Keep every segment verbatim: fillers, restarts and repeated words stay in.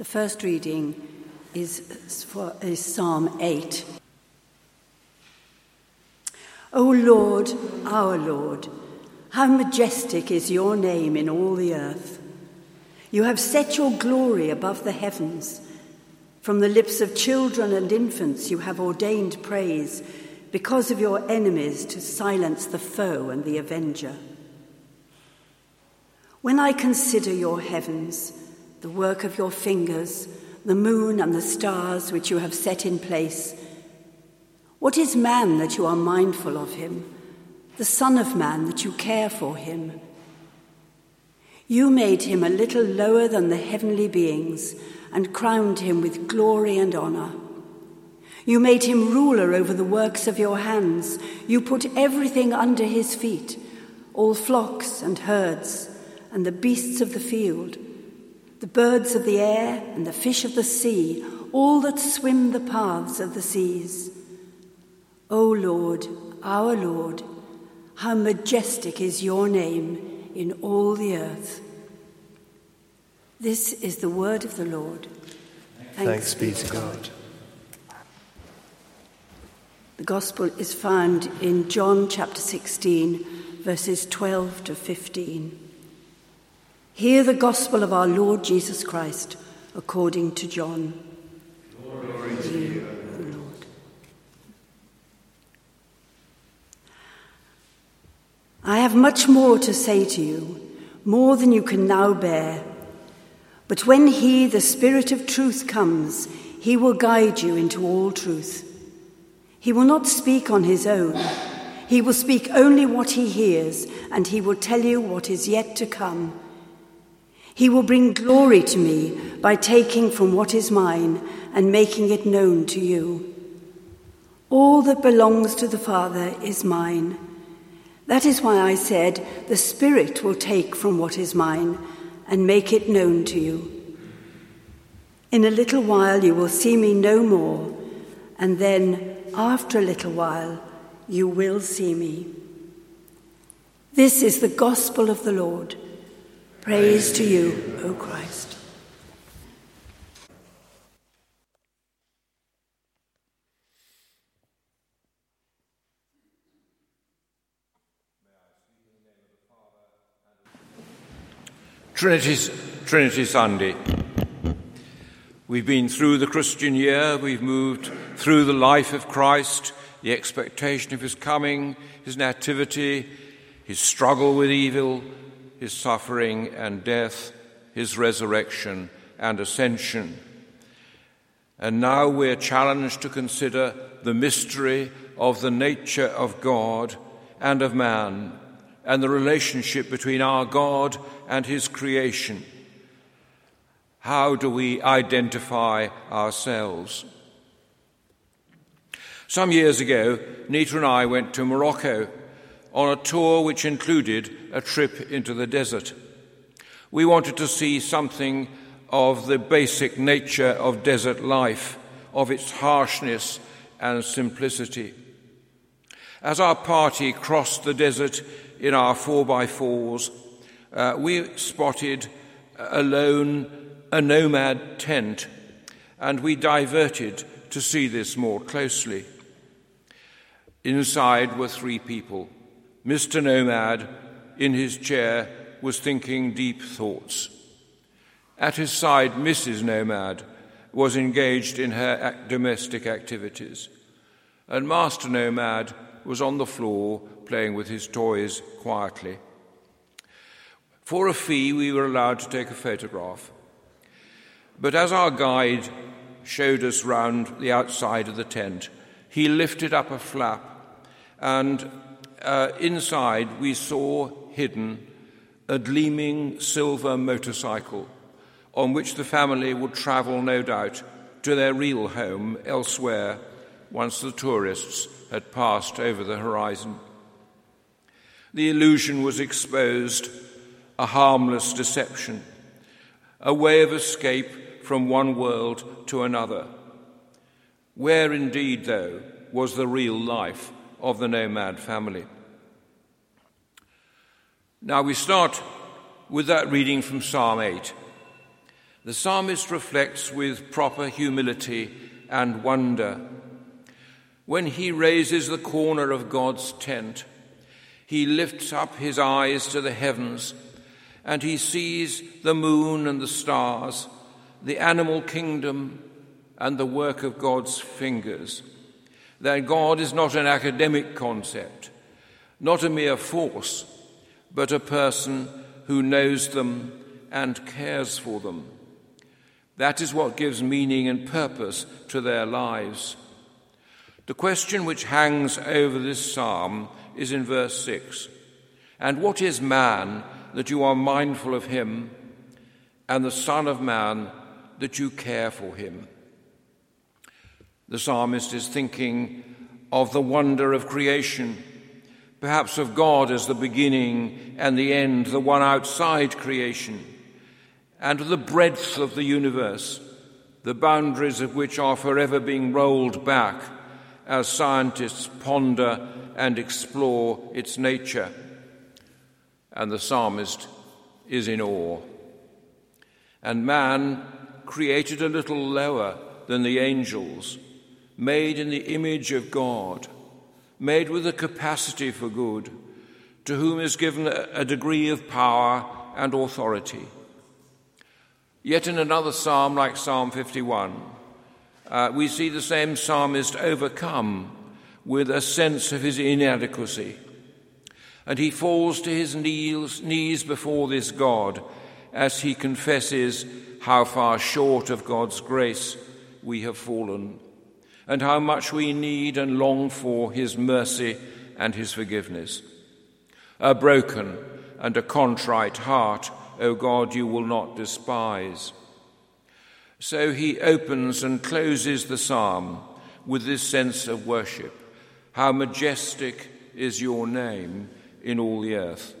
The first reading is, for, is Psalm eight. O Lord, our Lord, how majestic is your name in all the earth. You have set your glory above the heavens. From the lips of children and infants you have ordained praise because of your enemies to silence the foe and the avenger. When I consider your heavens, the work of your fingers, the moon and the stars which you have set in place, what is man that you are mindful of him, the son of man that you care for him? You made him a little lower than the heavenly beings and crowned him with glory and honor. You made him ruler over the works of your hands. You put everything under his feet, all flocks and herds and the beasts of the field, the birds of the air and the fish of the sea, all that swim the paths of the seas. O Lord, our Lord, how majestic is your name in all the earth. This is the word of the Lord. Thanks, Thanks be to God. The gospel is found in John chapter sixteen, verses twelve to fifteen. Hear the gospel of our Lord Jesus Christ according to John. Glory to you, O Lord. I have much more to say to you, more than you can now bear. But when he, the Spirit of truth, comes, he will guide you into all truth. He will not speak on his own. He will speak only what he hears, and he will tell you what is yet to come. He will bring glory to me by taking from what is mine and making it known to you. All that belongs to the Father is mine. That is why I said, the Spirit will take from what is mine and make it known to you. In a little while you will see me no more, and then after a little while you will see me. This is the gospel of the Lord. Praise to you, O Christ. Trinity, Trinity Sunday. We've been through the Christian year. We've moved through the life of Christ, the expectation of his coming, his nativity, his struggle with evil, his suffering and death, his resurrection and ascension. And now we're challenged to consider the mystery of the nature of God and of man and the relationship between our God and his creation. How do we identify ourselves? Some years ago, Nita and I went to Morocco on a tour which included a trip into the desert. We wanted to see something of the basic nature of desert life, of its harshness and simplicity. As our party crossed the desert in our four by fours, uh, we spotted alone a nomad tent, and we diverted to see this more closely. Inside were three people. Mister Nomad, in his chair, was thinking deep thoughts. At his side, Missus Nomad was engaged in her domestic activities, and Master Nomad was on the floor playing with his toys quietly. For a fee, we were allowed to take a photograph. But as our guide showed us round the outside of the tent, he lifted up a flap and Uh, inside we saw hidden a gleaming silver motorcycle on which the family would travel, no doubt, to their real home elsewhere once the tourists had passed over the horizon. The illusion was exposed, a harmless deception, a way of escape from one world to another. Where indeed, though, was the real life of the nomad family? Now we start with that reading from Psalm eight. the psalmist reflects with proper humility and wonder. When he raises the corner of God's tent, he lifts up his eyes to the heavens, and he sees the moon and the stars, the animal kingdom, and the work of God's fingers. That God is not an academic concept, not a mere force, but a person who knows them and cares for them. That is what gives meaning and purpose to their lives. The question which hangs over this psalm is in verse six. And what is man that you are mindful of him, and the Son of Man that you care for him? The psalmist is thinking of the wonder of creation, perhaps of God as the beginning and the end, the one outside creation, and of the breadth of the universe, the boundaries of which are forever being rolled back as scientists ponder and explore its nature. And the psalmist is in awe. And man, created a little lower than the angels, made in the image of God, made with a capacity for good, to whom is given a degree of power and authority. Yet in another psalm, like Psalm fifty-one, uh, we see the same psalmist overcome with a sense of his inadequacy. And he falls to his knees before this God as he confesses how far short of God's grace we have fallen, and how much we need and long for his mercy and his forgiveness. A broken and a contrite heart, O God, you will not despise. So he opens and closes the psalm with this sense of worship. How majestic is your name in all the earth.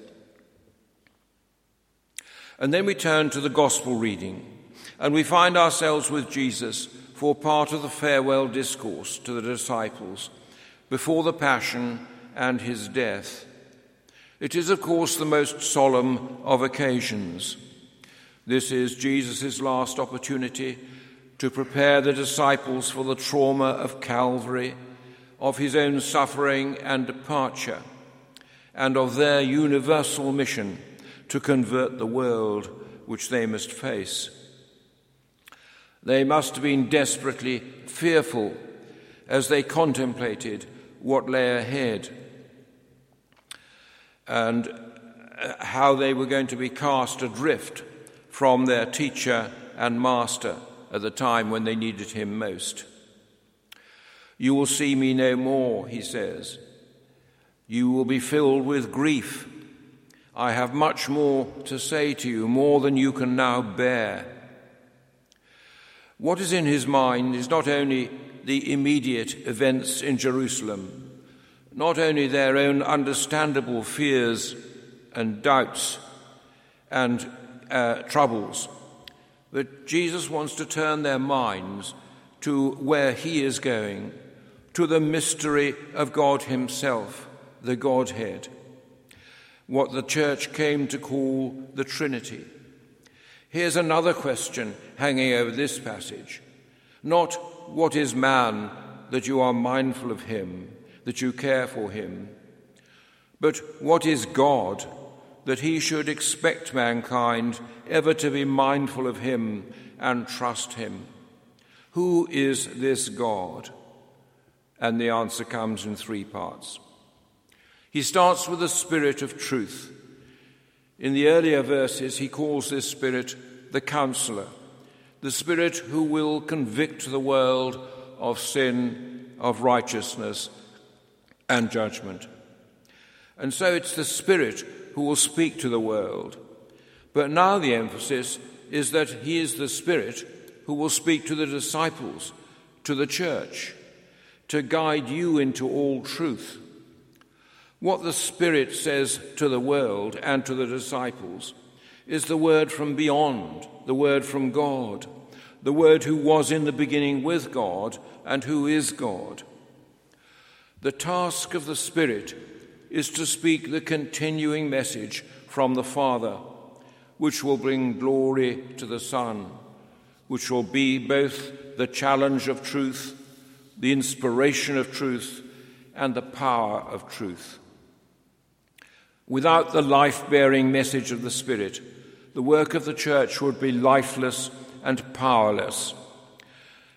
And then we turn to the gospel reading, and we find ourselves with Jesus for part of the farewell discourse to the disciples before the passion and his death. It is, of course, the most solemn of occasions. This is Jesus' last opportunity to prepare the disciples for the trauma of Calvary, of his own suffering and departure, and of their universal mission to convert the world, which they must face. They must have been desperately fearful as they contemplated what lay ahead and how they were going to be cast adrift from their teacher and master at the time when they needed him most. You will see me no more, he says. You will be filled with grief. I have much more to say to you, more than you can now bear. What is in his mind is not only the immediate events in Jerusalem, not only their own understandable fears and doubts and uh, troubles, but Jesus wants to turn their minds to where he is going, to the mystery of God himself, the Godhead, what the church came to call the Trinity. Here's another question hanging over this passage. Not what is man that you are mindful of him, that you care for him, but what is God that he should expect mankind ever to be mindful of him and trust him? Who is this God? And the answer comes in three parts. He starts with the Spirit of truth. In the earlier verses, he calls this Spirit the Counselor, the Spirit who will convict the world of sin, of righteousness, and judgment. And so it's the Spirit who will speak to the world. But now the emphasis is that he is the Spirit who will speak to the disciples, to the church, to guide you into all truth. What the Spirit says to the world and to the disciples is the word from beyond, the word from God, the word who was in the beginning with God and who is God. The task of the Spirit is to speak the continuing message from the Father, which will bring glory to the Son which will be both the challenge of truth, the inspiration of truth, and the power of truth. Without the life-bearing message of the Spirit, the work of the church would be lifeless and powerless.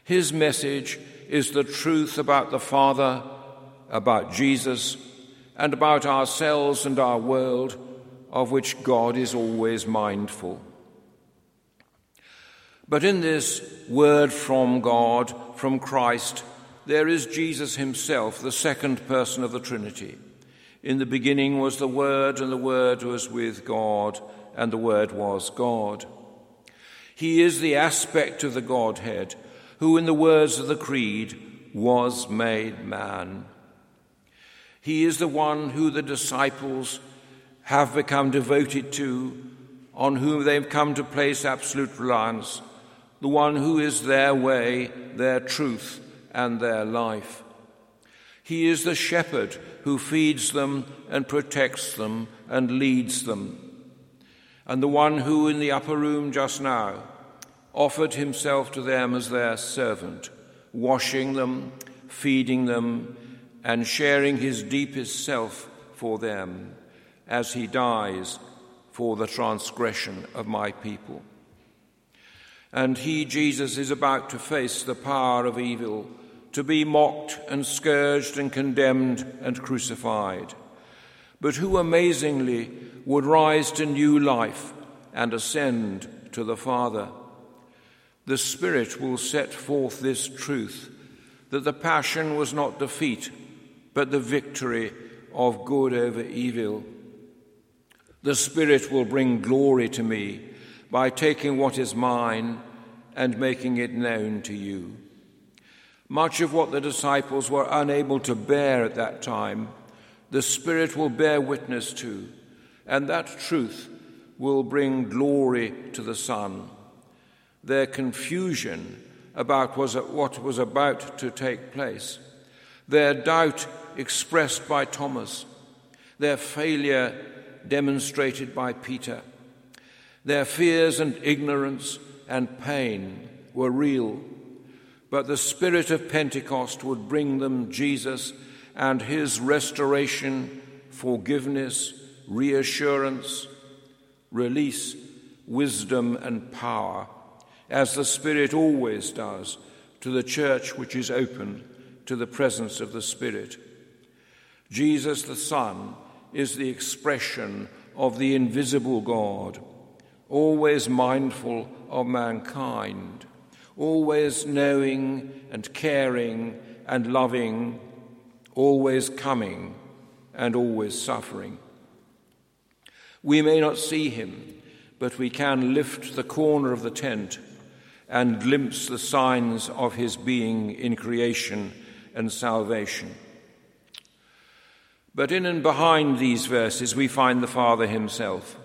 His message is the truth about the Father, about Jesus, and about ourselves and our world, of which God is always mindful. But in this word from God, from Christ, there is Jesus himself, the second person of the Trinity. In the beginning was the Word, and the Word was with God, and the Word was God. He is the aspect of the Godhead, who, in the words of the Creed, was made man. He is the one who the disciples have become devoted to, on whom they've come to place absolute reliance, the one who is their way, their truth, and their life. He is the shepherd who feeds them and protects them and leads them, and the one who in the upper room just now offered himself to them as their servant, washing them, feeding them, and sharing his deepest self for them as he dies for the transgression of my people. And he, Jesus, is about to face the power of evil, to be mocked and scourged and condemned and crucified, but who amazingly would rise to new life and ascend to the Father. The Spirit will set forth this truth, that the passion was not defeat, but the victory of good over evil. The Spirit will bring glory to me by taking what is mine and making it known to you. Much of what the disciples were unable to bear at that time, the Spirit will bear witness to, and that truth will bring glory to the Son. Their confusion about what was about to take place, their doubt expressed by Thomas, their failure demonstrated by Peter, their fears and ignorance and pain were real, but the Spirit of Pentecost would bring them Jesus and his restoration, forgiveness, reassurance, release, wisdom, and power, as the Spirit always does to the church which is open to the presence of the Spirit. Jesus the Son is the expression of the invisible God, always mindful of mankind, always knowing and caring and loving, always coming and always suffering. We may not see him, but we can lift the corner of the tent and glimpse the signs of his being in creation and salvation. But in and behind these verses, we find the Father himself.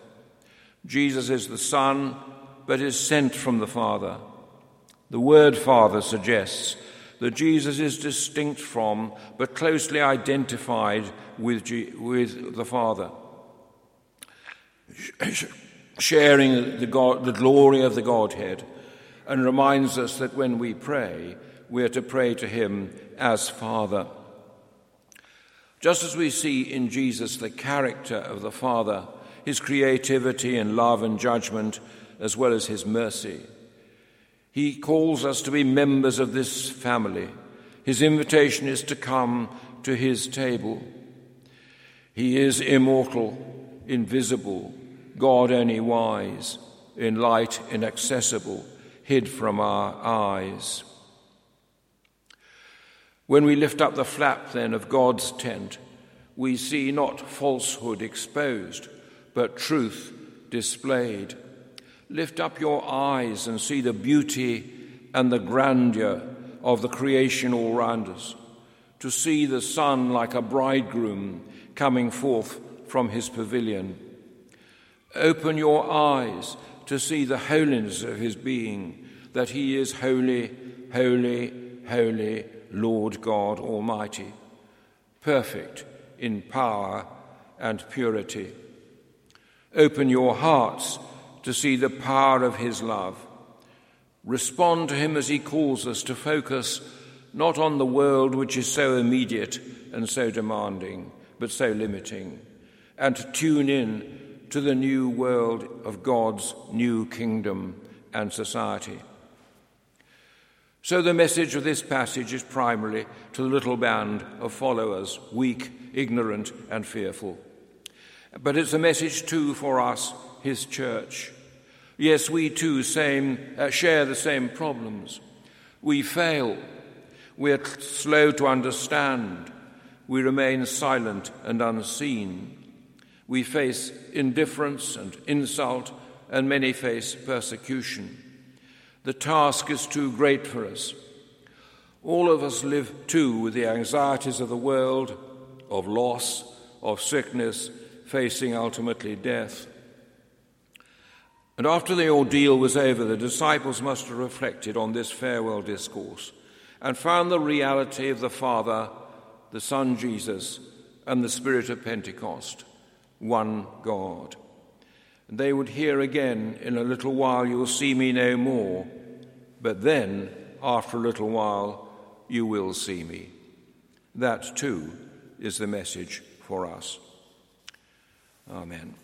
Jesus is the Son, but is sent from the Father. The word Father suggests that Jesus is distinct from, but closely identified with, G- with the Father, sharing the, God, the glory of the Godhead, and reminds us that when we pray, we are to pray to him as Father. Just as we see in Jesus the character of the Father, his creativity and love and judgment, as well as his mercy, he calls us to be members of this family. His invitation is to come to his table. He is immortal, invisible, God only wise, in light inaccessible, hid from our eyes. When we lift up the flap, then, of God's tent, we see not falsehood exposed, but truth displayed. Lift up your eyes and see the beauty and the grandeur of the creation all round us, to see the Son like a bridegroom coming forth from his pavilion. Open your eyes to see the holiness of his being, that he is holy, holy, holy, Lord God Almighty, perfect in power and purity. Open your hearts to see the power of his love, respond to him as he calls us to focus not on the world which is so immediate and so demanding, but so limiting, and to tune in to the new world of God's new kingdom and society. So the message of this passage is primarily to the little band of followers, weak, ignorant, and fearful. But it's a message, too, for us, his church. Yes, we, too, same, uh, share the same problems. We fail. We're slow to understand. We remain silent and unseen. We face indifference and insult, and many face persecution. The task is too great for us. All of us live, too, with the anxieties of the world, of loss, of sickness, facing ultimately death. And after the ordeal was over, the disciples must have reflected on this farewell discourse and found the reality of the Father, the Son Jesus, and the Spirit of Pentecost, one God. And they would hear again, in a little while you'll see me no more, but then, after a little while, you will see me. That, too, is the message for us. Amen.